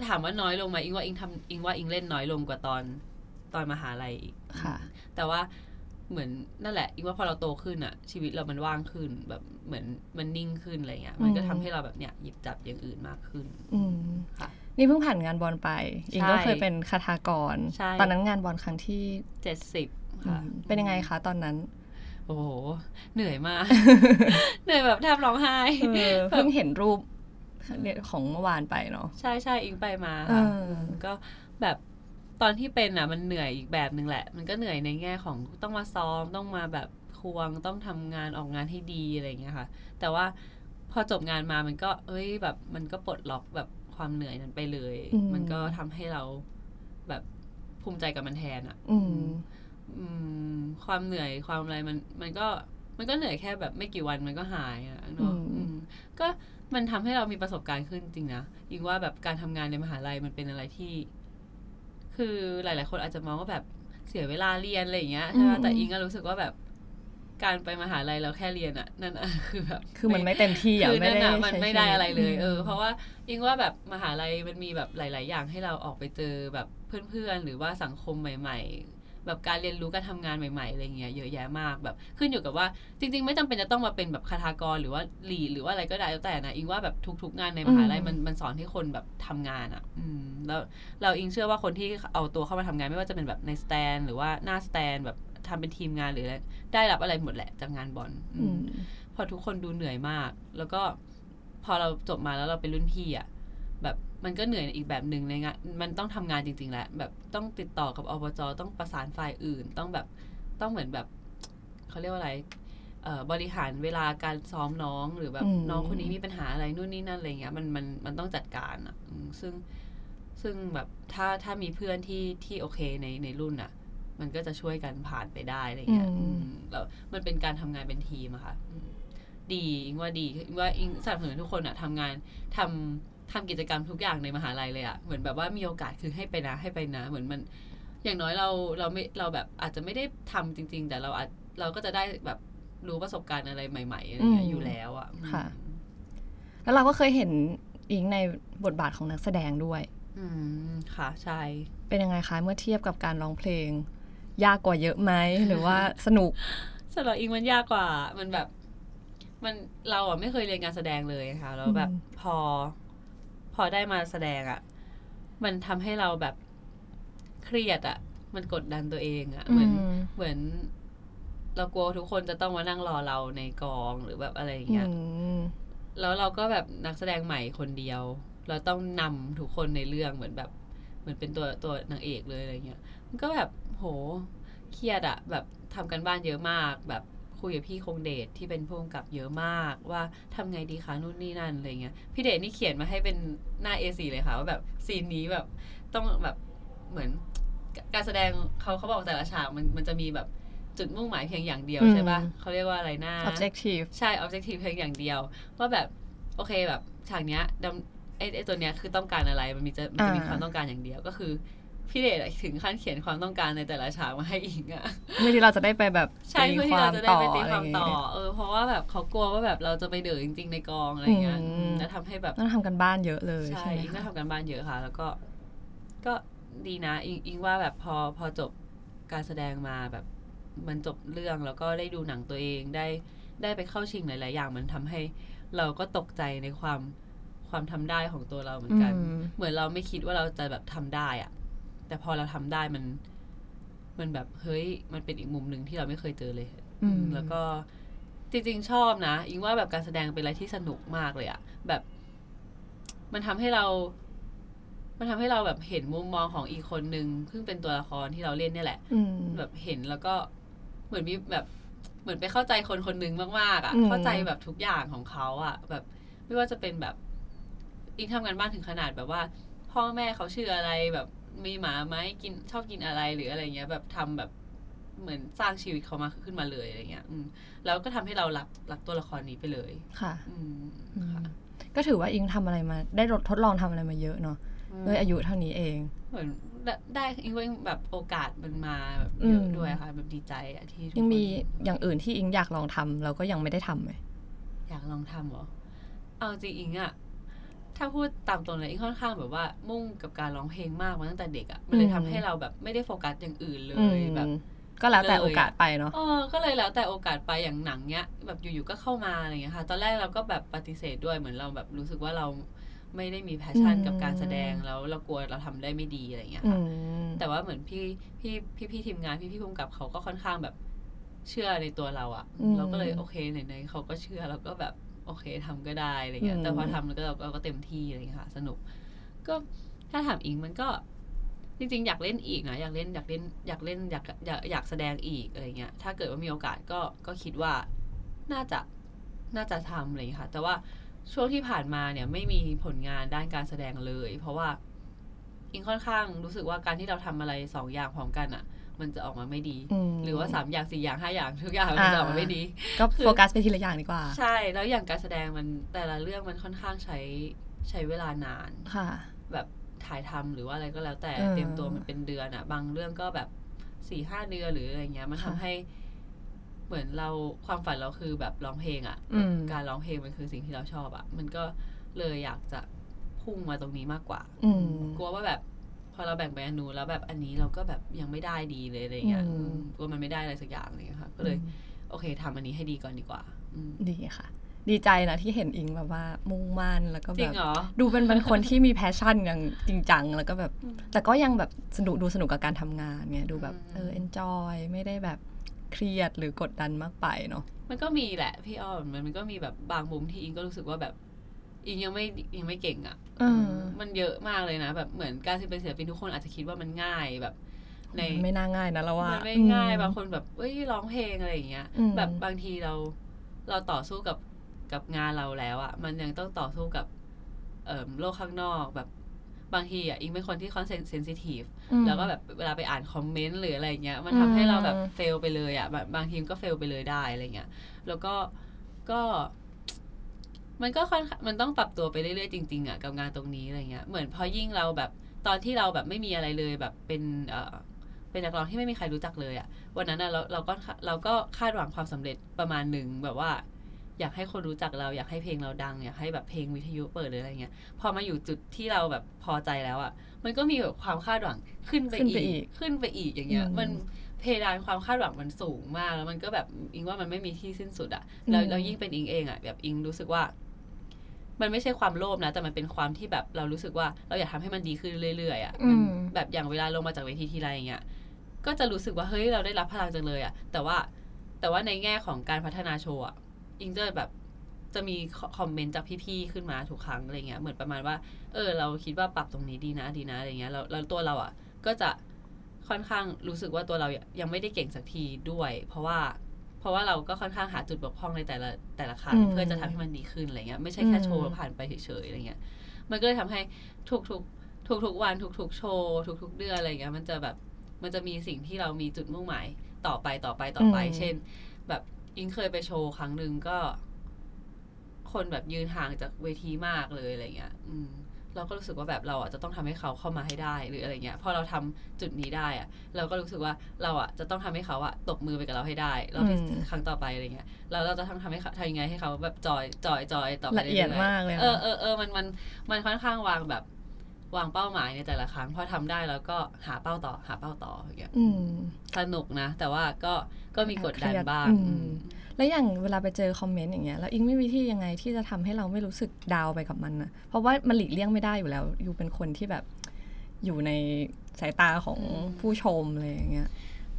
ถามว่าน้อยลงไหมอิงว่าอิงเล่นน้อยลงกว่าตอนมหาลัยอีกค่ะแต่ว่าเหมือนนั่นแหละอิงว่าพอเราโตขึ้นอะชีวิตเรามันว่างขึ้นแบบเหมือนมันนิ่งขึ้นอะไรเงี้ยมันก็ทำให้เราแบบเนี้ยหยิบจับอย่างอื่นมากขึ้นค่ะนี่เพิ่งผ่านงานบอลไปอิงก็เคยเป็นคทากรตอนนั้นงานบอลครั้งที่70ค่ะเป็นยังไงคะตอนนั้นโอ้โหเหนื่อยมาก เหนื่อยแบบแทบร้องไห้ เพิ่งเห็นรูปของเมื่อวานไปเนาะใช่ๆอิงไปมาค่ะก็แบบตอนที่เป็นน่ะมันเหนื่อยอีกแบบนึงแหละมันก็เหนื่อยในแง่ของต้องมาซ้อมต้องมาแบบควงต้องทำงานออกงานให้ดีอะไรอย่างเงี้ยค่ะแต่ว่าพอจบงานมามันก็เอ้ยแบบมันก็ปลดล็อกแบบความเหนื่อยนั้นไปเลยมันก็ทำให้เราแบบภูมิใจกับมันแทนอ่ะความเหนื่อยความอะไรมันก็เหนื่อยแค่แบบไม่กี่วันมันก็หายอ่ะเนาะก็มันทำให้เรามีประสบการณ์ขึ้นจริงนะยิ่งว่าแบบการทำงานในมหาลัยมันเป็นอะไรที่คือหลายๆคนอาจจะมองว่าแบบเสียเวลาเรียนอะไรอย่างเงี้ยใช่ไหมแต่อิงก็รู้สึกว่าแบบ การไปมหาลัยเราแค่เรียนอ่ะนั่นอ่ะคือแบบคือมันไม่เต็มที่อ่ะไม่ได้มันไม่ได้อะไรเลยเพราะว่ายิ่งว่าแบบมหาลัยมันมีแบบหลายๆอย่างให้เราออกไปเจอแบบเพื่อนๆหรือว่าสังคมใหม่ๆแบบการเรียนรู้การทำงานใหม่ๆอะไรเงี้ยเยอะแยะมากแบบขึ้นอยู่กับว่าจริงๆไม่จำเป็นจะต้องมาเป็นแบบคทากรหรือว่าลีหรือว่าอะไรก็ได้แล้วแต่นะยิ่งว่าแบบทุกๆงานในมหาลัยมันสอนให้คนแบบทำงานอ่ะแล้วเรายิ่งเชื่อว่าคนที่เอาตัวเข้ามาทำงานไม่ว่าจะเป็นแบบในสแตนหรือว่าหน้าสแตนแบบทำเป็นทีมงานหรืออะไรได้รับอะไรหมดแหละจากงานบอลพอทุกคนดูเหนื่อยมากแล้วก็พอเราจบมาแล้วเราเป็นรุ่นพี่อ่ะแบบมันก็เหนื่อยอีกแบบหนึ่งในงานมันต้องทำงานจริงๆแหละแบบต้องติดต่อกับอบจ.ต้องประสานฝ่ายอื่นต้องแบบต้องเหมือนแบบเขาเรียกว่าอะไรบริหารเวลาการซ้อมน้องหรือแบบน้องคนนี้มีปัญหาอะไรนู่นนี่นั่นอะไรเงี้ยมันต้องจัดการอ่ะซึ่งแบบถ้ามีเพื่อนที่โอเคในรุ่นอ่ะมันก็จะช่วยกันผ่านไปได้อะไรเงี้ยแล้วมันเป็นการทำงานเป็นทีมอะค่ะดีอิงว่าดีอิงว่าอิงสนับสนุนทุกคนอะทำงานทำกิจกรรมทุกอย่างในมหาลัยเลยอะเหมือนแบบว่ามีโอกาสคือให้ไปนะเหมือนมันอย่างน้อยเราแบบอาจจะไม่ได้ทำจริงๆแต่เราก็จะได้แบบรู้ประสบการณ์อะไรใหม่ๆอะไรเงี้ยอยู่แล้วอะค่ะแล้วเราก็เคยเห็นอิงในบทบาทของนักแสดงด้วยค่ะใช่เป็นยังไงคะเมื่อเทียบกับการร้องเพลงยากกว่าเยอะไหมหรือว่าสนุกสำหรับอิงมันยากกว่ามันแบบมันเราอ่ะไม่เคยเรียนการแสดงเลยค่ะแล้วแบบพอได้มาแสดงอ่ะมันทำให้เราแบบเครียดอ่ะมันกดดันตัวเองอ่ะเหมือนเรากลัวทุกคนจะต้องมานั่งรอเราในกองหรือแบบอะไรอย่างเงี้ยแล้วเราก็แบบนักแสดงใหม่คนเดียวเราต้องนำทุกคนในเรื่องเหมือนแบบเหมือนเป็นตัวนางเอกเลยอะไรเงี้ยมันก็แบบโหเครียดอะแบบทำกันบ้านเยอะมากแบบคุยกับพี่คงเดชที่เป็นผู้กำกับเยอะมากว่าทำไงดีคะนู่นนี่นั่นอะไรเงี้ยพี่เดชนี่เขียนมาให้เป็นหน้า A4 เลยค่ะว่าแบบซีนนี้แบบต้องแบบเหมือนการแสดงเขาบอกแต่ละฉากมันจะมีแบบจุดมุ่งหมายเพียงอย่างเดียวใช่ป่ะเขาเรียกว่าอะไรหน้า objective ใช่ objective เพียงอย่างเดียวว่าแบบโอเคแบบฉากเนี้ยไอ้ตัวเนี้ยคือต้องการอะไรมันจะมีความต้องการอย่างเดียวก็คือพี่เดชถึงขั้นเขียนความต้องการในแต่ละฉากมาให้อิงอ่ะเพื่อที่เราจะได้ไปแบบตีความต่ออะไรอย่างเงี้ยเพราะว่าแบบเขากลัวว่าแบบเราจะไปเดือดจริงๆในกองอะไรอย่างเงี้ยแล้วทำให้แบบต้องทำกันบ้านเยอะเลยใช่อิงก็ทำกันบ้านเยอะค่ะแล้วก็ดีนะอิงว่าแบบพอจบการแสดงมาแบบมันจบเรื่องแล้วก็ได้ดูหนังตัวเองได้ไปเข้าชิงหลายๆอย่างมันทำให้เราก็ตกใจในความทำได้ของตัวเราเหมือนกันเหมือนเราไม่คิดว่าเราจะแบบทำได้อะแต่พอเราทำได้มันแบบเฮ้ยมันเป็นอีกมุมนึงที่เราไม่เคยเจอเลยแล้วก็จริงๆชอบนะอิงว่าแบบการแสดงเป็นอะไรที่สนุกมากเลยอะแบบมันทำให้เราแบบเห็นมุมมองของอีกคนนึงซึ่งเป็นตัวละครที่เราเล่นเนี่ยแหละแบบเห็นแล้วก็เหมือนมีแบบเหมือนไปเข้าใจคนคนนึงมากๆอะเข้าใจแบบทุกอย่างของเขาอะแบบไม่ว่าจะเป็นแบบอิงทำงานบ้านถึงขนาดแบบว่าพ่อแม่เขาชื่ออะไรแบบมีหมาไหมกินชอบกินอะไรหรืออะไรเงี้ยแบบทำแบบเหมือนสร้างชีวิตเขามาขึ้นมาเลยอะไรเงี้ยแล้วก็ทำให้เรารักตัวละครนี้ไปเลยค่ะก็ถือว่าอิงทำอะไรมาได้ทดลองทำอะไรมาเยอะเนาะด้วยอายุเท่านี้เองเหมือนได้อิงแบบโอกาสมันมาแบบเยอะด้วยค่ะแบบดีใจอะที่ยังมีอย่างอื่นที่อิงอยากลองทำเราก็ยังไม่ได้ทำไหมอยากลองทำเหรอเอาจริงอิงอะถ้าพูดตามตรงเลยอิงค่อนข้างแบบว่ามุ่งกับการร้องเพลงมากมาตั้งแต่เด็กอ่ะมันเลยทำให้เราแบบไม่ได้โฟกัสอย่างอื่นเลยแบบก็แล้วแต่โอกาสไปเนาะก็เลยแล้วแต่โอกาสไปอย่างหนังเนี้ยแบบอยู่ๆก็เข้ามาอะไรเงี้ยค่ะตอนแรกเราก็แบบปฏิเสธด้วยเหมือนเราแบบรู้สึกว่าเราไม่ได้มีแพชชั่นกับการแสดงแล้วเรากลัวเราทำได้ไม่ดีอะไรเงี้ยค่ะแต่ว่าเหมือนพี่ทีมงานพี่ผู้กำกับเขาก็ค่อนข้างแบบเชื่อในตัวเราอ่ะเราก็เลยโอเคไหนๆเขาก็เชื่อเราก็แบบโอเคทำก็ได้อะไรเงี้ยแต่พอทำแล้วก็เราก็เต็มที่อะไรเงี้ยค่ะสนุกก็ถ้าถามอิงมันก็จริงๆอยากเล่นอีกนะอยากเล่นอยากแสดงอีกอะไรเงี้ยถ้าเกิดว่ามีโอกาสก็คิดว่าน่าจะทำอะไรเงี้ยค่ะแต่ว่าช่วงที่ผ่านมาเนี่ยไม่มีผลงานด้านการแสดงเลยเพราะว่าอิงค่อนข้างรู้สึกว่าการที่เราทำอะไร2อย่างพร้อมกันอ่ะมันจะออกมาไม่ดีหรือว่า3อย่าง4อย่าง5อย่างทุกอย่างมันจะออกมาไม่ดีก็โฟกัสไปทีละอย่างดีกว่าใช่แล้วอย่างการแสดงมันแต่ละเรื่องมันค่อนข้างใช้เวลานานแบบถ่ายทำหรือว่าอะไรก็แล้วแต่เตรียมตัวมันเป็นเดือนอ่ะบางเรื่องก็แบบ 4-5 เดือนหรืออะไรเงี้ยมันทำให้ เหมือนเราความฝันเราคือแบบร้องเพลงอ่ะการร้องเพลงมันคือสิ่งที่เราชอบอ่ะมันก็เลยอยากจะพุ่งมาตรงนี้มากกว่ากลัวว่าแบบพอเราแบ่งไปอันนู้นแล้วแบบอันนี้เราก็แบบยังไม่ได้ดีเลยอะไรเงี้ยกลัวมันไม่ได้อะไรสักอย่างเลยค่ะก็เลยโอเคทำอันนี้ให้ดีก่อนดีกว่าดีค่ะดีใจนะที่เห็นอิงแบบว่ามุ่งมั่นแล้วก็แบบดูเป็นคนที่มีแพชชั่นอย่างจริงจังแล้วก็แบบแต่ก็ยังแบบสนุกดูสนุกกับการทำงานเงี้ยดูแบบเอนจอยไม่ได้แบบเครียดหรือกดดันมากไปเนาะมันก็มีแหละพี่อ้อมมันก็มีแบบบางมุมที่อิงก็รู้สึกว่าแบบอิงยังไม่เก่งอ่ะมันเยอะมากเลยนะแบบเหมือนการเป็นศิลปินทุกคนอาจจะคิดว่ามันง่ายแบบในไม่น่าง่ายนะเราว่ามันไม่ง่ายบางคนแบบเอ้ยร้องเพลงอะไรอย่างเงี้ยแบบบางทีเราต่อสู้กับงานเราแล้วอ่ะมันยังต้องต่อสู้กับโลกข้างนอกแบบบางทีอ่ะอิงเป็นคนที่ค่อนเซนซิทีฟแล้วก็แบบเวลาไปอ่านคอมเมนต์หรืออะไรเงี้ยมันทำให้เราแบบเฟลไปเลยอ่ะบางทีก็เฟลไปเลยได้อะไรเงี้ยแล้วก็มันก็ค่อนมันต้องปรับตัวไปเรื่อยๆจริงๆอ่ะกับงานตรงนี้อะไรเงี้ยเหมือนพอยิ่งเราแบบตอนที่เราแบบไม่มีอะไรเลยแบบเป็นนักร้องที่ไม่มีใครรู้จักเลยอ่ะวันนั้นอ่ะเราก็คาดหวังความสำเร็จประมาณหนึ่งแบบว่าอยากให้คนรู้จักเราอยากให้เพลงเราดังอยากให้แบบเพลงวิทยุเปิดหรืออะไรเงี้ยพอมาอยู่จุดที่เราแบบพอใจแล้วอ่ะมันก็มีแบบความคาดหวังขึ้นไปอีกอย่างเงี้ยมันเพดานความคาดหวังมันสูงมากแล้วมันก็แบบอิงว่ามันไม่มีที่สิ้นสุดอ่ะแล้วยิ่งเป็นอิงเองอ่ะแบบอิงรู้สึกว่ามันไม่ใช่ความโลภนะแต่มันเป็นความที่แบบเรารู้สึกว่าเราอยากทำให้มันดีขึ้นเรื่อยๆอ่ะแบบอย่างเวลาลงมาจากเวทีทีไรอย่างเงี้ยก็จะรู้สึกว่าเฮ้ยเราได้รับพลังจังเลยอ่ะแต่ว่าในแง่ของการพัฒนาโชว์อ่ะอิงจะแบบจะมีคอมเมนต์จากพี่ๆขึ้นมาทุกครั้งอะไรเงี้ยเหมือนประมาณว่าเราคิดว่าปรับตรงนี้ดีนะอะไรเงี้ยแล้วตัวเราอ่ะก็จะค่อนข้างรู้สึกว่าตัวเรายังไม่ได้เก่งสักทีด้วยเพราะว่าเราก็ค่อนข้างหาจุดบกพร่องในแต่ละครั้งเพื่อจะทำให้มันดีขึ้นอะไรเงี้ยไม่ใช่แค่โชว์ผ่านไปเฉยๆอะไรเงี้ยมันก็เลยทำให้ทุกวันทุกโชว์ทุกเดือนอะไรเงี้ยมันจะแบบมันจะมีสิ่งที่เรามีจุดมุ่งหมายต่อไปเช่นแบบอิงเคยไปโชว์ครั้งนึงก็คนแบบยืนห่างจากเวทีมากเลยอะไรเงี้ยเราก็รู้สึกว่าแบบเราอ่ะจะต้องทำให้เขาเข้ามาให้ได้หรืออะไรเงี้ยพอเราทำจุดนี้ได้อ่ะเราก็รู้สึกว่าเราอ่ะจะต้องทำให้เขาอ่ะตบมือไปกับเราให้ได้เราในครั้งต่อไปอะไรเงี้ยแล้วเราจะต้องทำให้เขาทำยังไงให้เขาแบบจอยต่อไปละเอียดมากเลยมันค่อนข้างวางเป้าหมายในแต่ละครั้งพอทำได้แล้วก็หาเป้าต่ออย่างเงี้ยสนุกนะแต่ว่าก็มีกดดันบ้างแล้วอย่างเวลาไปเจอคอมเมนต์อย่างเงี้ยแล้วอิงไม่มีวิธียังไงที่จะทำให้เราไม่รู้สึกดาวไปกับมันนะเพราะว่ามันหลีกเลี่ยงไม่ได้อยู่แล้วอยู่เป็นคนที่แบบอยู่ในสายตาของผู้ชมเลยอย่างเงี้ย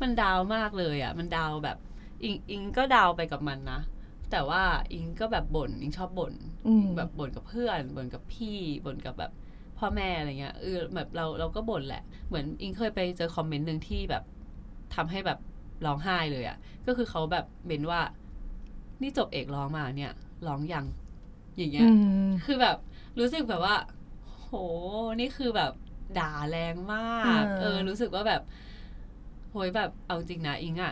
มันดาวมากเลยอ่ะมันดาวแบบอิงก็ดาวไปกับมันนะแต่ว่าอิงก็แบบบ่นอิงชอบบ่นแบบบ่นกับเพื่อนบ่นกับพี่บ่นกับแบบพ่อแม่อะไรเงี้ยแบบเราก็บ่นแหละเหมือนอิงเคยไปเจอคอมเมนต์นึงที่แบบทำให้แบบร้องไห้เลยอ่ะก็คือเขาแบบเมนว่านี่จบเอกร้องมาเนี่ยร้องอย่างเงี้ยคือแบบรู้สึกแบบว่าโหนี่คือแบบด่าแรงมากรู้สึกว่าแบบโหยแบบเอาจริงนะอิงอ่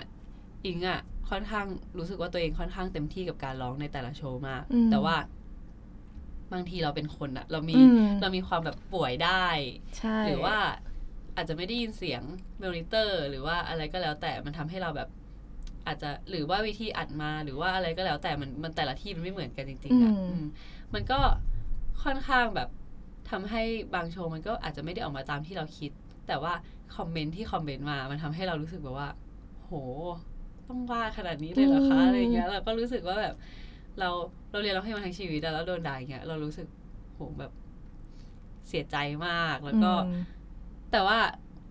ะค่อนข้างรู้สึกว่าตัวเองค่อนข้างเต็มที่กับการร้องในแต่ละโชว์มากแต่ว่าบางทีเราเป็นคนอะเรามีความแบบป่วยได้หรือว่าอาจจะไม่ได้ยินเสียงมอนิเตอร์หรือว่าอะไรก็แล้วแต่มันทำให้เราแบบอาจจะหรือว่าวิธีอัดมาหรือว่าอะไรก็แล้วแต่มันแต่ละที่มันไม่เหมือนกันจริงๆอ่ะมันก็ค่อนข้างแบบทำให้บางโชว์มันก็อาจจะไม่ได้ออกมาตามที่เราคิดแต่ว่าคอมเมนต์ที่คอมเมนต์มามันทำให้เรารู้สึกแบบว่าโหต้องว่าขนาดนี้เลยเหรอคะอะไรเงี้ยเราก็รู้สึกว่าแบบเราเรียนร้องเพลงมาทั้งชีวิตแล้วโดนด่าอย่างเงี้ยเรารู้สึกโหแบบเสียใจมากแล้วก็แต่ว่า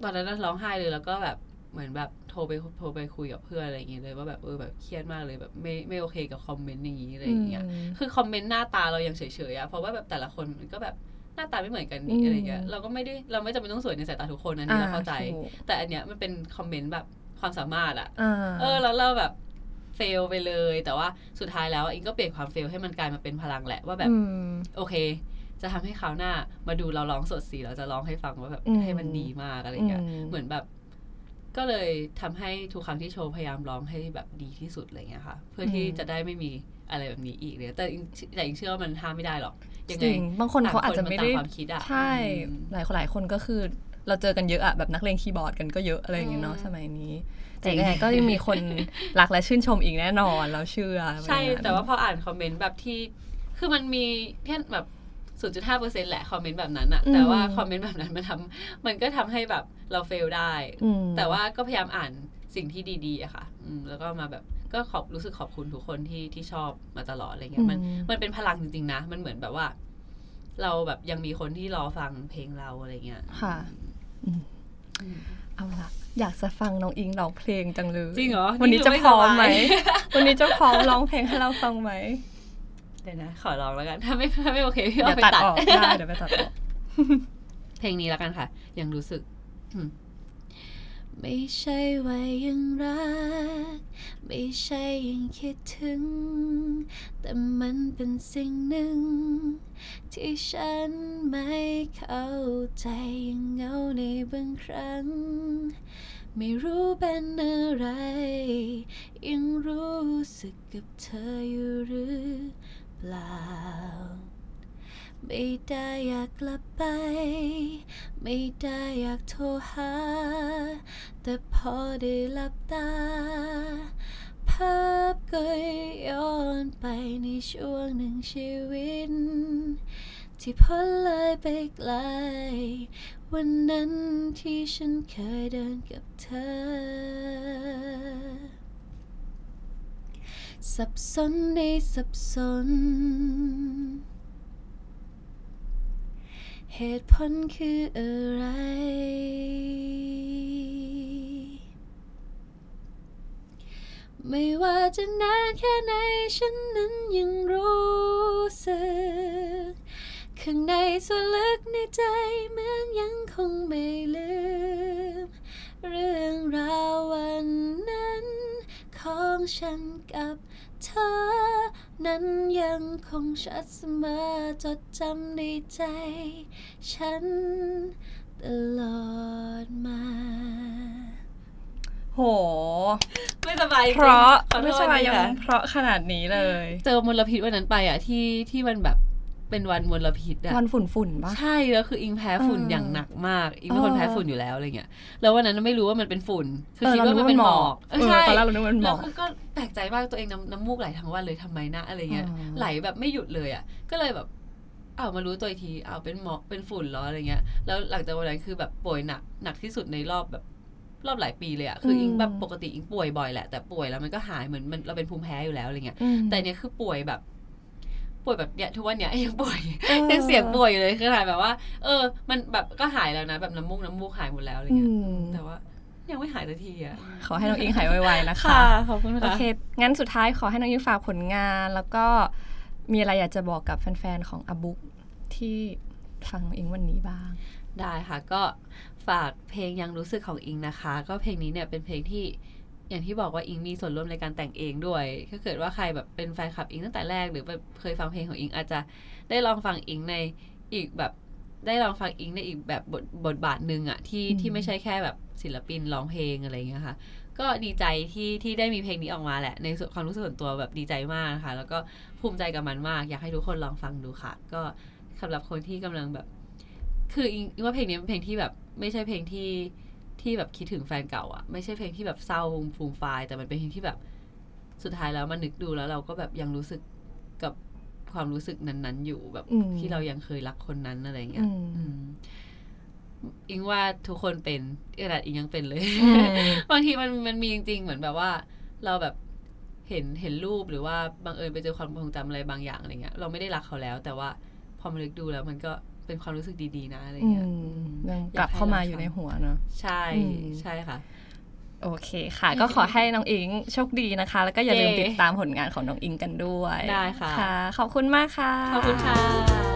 ตอนนั้นร้องไห้เลยแล้วก็แบบเหมือนแบบโทรไปคุยกับเพื่อนอะไรอย่างเงี้ยเลยว่าแบบแบบเครียดมากเลยแบบไม่โอเคกับคอมเมนต์อย่างงี้อะไรอย่างเงี้ยคือคอมเมนต์หน้าตาเรายังเฉยๆอ่ะเพราะว่าแบบแต่ละคนมันก็แบบหน้าตาไม่เหมือนกันนี่อะไรเงี้ยเราก็ไม่ได้เราไม่จำเป็นต้องสวยในสายตาทุกคนอันนี้เราเข้าใจแต่อันเนี้ยมันเป็นคอมเมนต์แบบความสามารถอ่ะแล้วเราแบบเฟลไปเลยแต่ว่าสุดท้ายแล้วอิงก็เปลี่ยนความเฟลให้มันกลายมาเป็นพลังแหละว่าแบบโอเคจะทำให้คราวหน้ามาดูเราร้องสดสิเราจะร้องให้ฟังว่าแบบให้มันดีมากอะไรเงี้ยเหมือนแบบก็เลยทำให้ทุกครั้งที่โชว์พยายามร้องให้แบบดีที่สุดอะไรเงี้ยค่ะเพื่อที่จะได้ไม่มีอะไรแบบนี้อีกเลยแต่อิงเชื่อว่ามันห้ามไม่ได้หรอกยังไงบางคนเขาอาจจะไม่ได้ใช่หลายคนก็คือ เราเจอกันเยอะอะแบบนักเลงคีย์บอร์ดกันก็เยอะอะไรอย่างเงี้ยเนาะสมัยนี้แต่ยังไงก็มีคนรักและชื่นชมอีกแน่นอนเราเชื่อใช่แต่ว่าพออ่านคอมเมนต์แบบที่คือมันมีเท่นแบบ 0.5% แหละคอมเมนต์แบบนั้นอะแต่ว่าคอมเมนต์แบบนั้นมันก็ทำให้แบบเราเฟลได้แต่ว่าก็พยายามอ่านสิ่งที่ดีๆอะค่ะแล้วก็มาแบบก็รู้สึกขอบคุณทุกคนที่ชอบมาตลอดอะไรเงี้ยมันเป็นพลังจริงๆนะมันเหมือนแบบว่าเราแบบยังมีคนที่รอฟังเพลงเราอะไรเงี้ยค่ะเอาล่ะอยากจะฟังน้องอิงร้องเพลงจังเลยจริงเหรอวันนี้จะพร้อมไหม วันนี้จะพร้อมร้องเพลงให้เราฟังไหมเดี๋ยวนะขอร้องแล้วกันถ้าไม่โอเคพี่เอาไปตัดออกได้เดี๋ยวไปตัดออกเพลงนี้แล้วกันค่ะยังรู้สึกไม่ใช่ว่ายังรักไม่ใช่ยังคิดถึงแต่มันเป็นสิ่งหนึ่งที่ฉันไม่เข้าใจยังเหงาในบางครั้งไม่รู้เป็นอะไรยังรู้สึกกับเธออยู่หรือเปล่าไม่ได้อยากกลับไปไม่ได้อยากโทรหาแต่พอได้หลับตาภาพก็ย้อนไปในช่วงหนึ่งชีวิตที่พ้นเลยไปไกลวันนั้นที่ฉันเคยเดินกับเธอสับสนในสับสนเหตุผลคืออะไรไม่ว่าจะนานแค่ไหนฉันนั้นยังรู้สึกข้างในส่วนลึกในใจเหมือนยังคงไม่ลืมเรื่องราววันนั้นของฉันกับเธอนั้นยังคงชัดเสมอจดจำในใจฉันตลอดมาโหไม่สบายเพราะไม่สบายยังเพราะขนาดนี้เลยเจอมลพิษวันนั้นไปอ่ะที่มันแบบเป็นวันมลพิษอ่ะวันฝุ่นป่ะใช่แล้วคืออิงแพ้ฝุ่นอย่างหนักมากอิงเป็นคนแพ้ฝุ่นอยู่แล้วอะไรเงี้ยแล้ววันนั้นไม่รู้ว่ามันเป็นฝุ่นคือคิดว่ามันเป็นหมอกใช่ตอนแรกเราคิดว่ามันหมอกก็แปลกใจมากตัวเองน้ำมูกไหลทั้งวันเลยทำไมนะอะไรเงี้ยไหลแบบไม่หยุดเลยอ่ะก็เลยแบบมารู้ตัวอีกทีเป็นหมอกเป็นฝุ่นเหรออะไรเงี้ยแล้วหลังจากวันนั้นคือแบบป่วยหนักที่สุดในรอบหลายปีเลยอ่ะคืออิงแบบปกติอิงป่วยบ่อยแหละแต่ป่วยแล้วมันก็หายเหมือนมันเราเป็นภูมิแพ้อยู่แล้วอะไรเงี้ยแต่เนี้ยคือป่วยแบบเนี้ยทุกวันเนี้ยยังป่วยยังเสียงป่วยอยู่เลยขนาดแบบว่ามันแบบก็หายแล้วนะแบบน้ำมูกหายหมดแล้วอะไรเงี้ยแต่ว่ายังไม่หายสักทีอ่ะขอให้น้องอิงหายไวๆนะคะขอบคุณค่ะโอเคงั้นสุดท้ายขอให้น้องอิงฝากผลงานแล้วก็มีอะไรอยากจะบอกกับแฟนๆของอบุ๊กที่ฟังน้องอิงวันนี้บ้างได้ค่ะก็ฝากเพลงยังรู้สึกของอิงนะคะก็เพลงนี้เนี่ยเป็นเพลงที่อย่างที่บอกว่าอิงมีส่วนร่วมในการแต่งเองด้วยถ้าเกิดว่าใครแบบเป็นแฟนคลับอิงตั้งแต่แรกหรือแบบเคยฟังเพลงของอิงอาจจะได้ลองฟังอิงในอีกแบบได้ลองฟังอิงในอีกแบบบทบาทนึงอะที่ไม่ใช่แค่แบบศิลปินร้องเพลงอะไรอย่างเงี้ยค่ะก็ดีใจที่ได้มีเพลงนี้ออกมาแหละในความรู้สึกส่วนตัวแบบดีใจมากค่ะแล้วก็ภูมิใจกับมันมากอยากให้ทุกคนลองฟังดูค่ะก็สำหรับคนที่กำลังแบบคืออิงว่าเพลงนี้เป็นเพลงที่แบบไม่ใช่เพลงที่แบบคิดถึงแฟนเก่าอ่ะไม่ใช่เพลงที่แบบเศร้าฟูมฟายแต่มันเป็นเพลงที่แบบสุดท้ายแล้วมันนึกดูแล้วเราก็แบบยังรู้สึกกับความรู้สึกนั้นๆอยู่แบบที่เรายังเคยรักคนนั้นอะไรอย่างเงี้ยอิงว่าทุกคนเป็นขนาดอิงยังเป็นเลย บางทีมันมีจริงๆเหมือนแบบว่าเราแบบเห็นรูปหรือว่าบังเอิญไปเจอความทรงจำอะไรบางอย่างอะไรเงี้ยเราไม่ได้รักเขาแล้วแต่ว่าพอมานึกดูแล้วมันก็เป็นความรู้สึกดีๆนะอะไรเงี้ยกลับเข้ามาอยู่ในหัวเนาะใช่ใช่ค่ะโอเคค่ะก็ขอให้น้องอิงโชคดีนะคะแล้วก็อย่าลืมติดตามผลงานของน้องอิงกันด้วยได้ค่ะขอบคุณมากค่ะขอบคุณค่ะ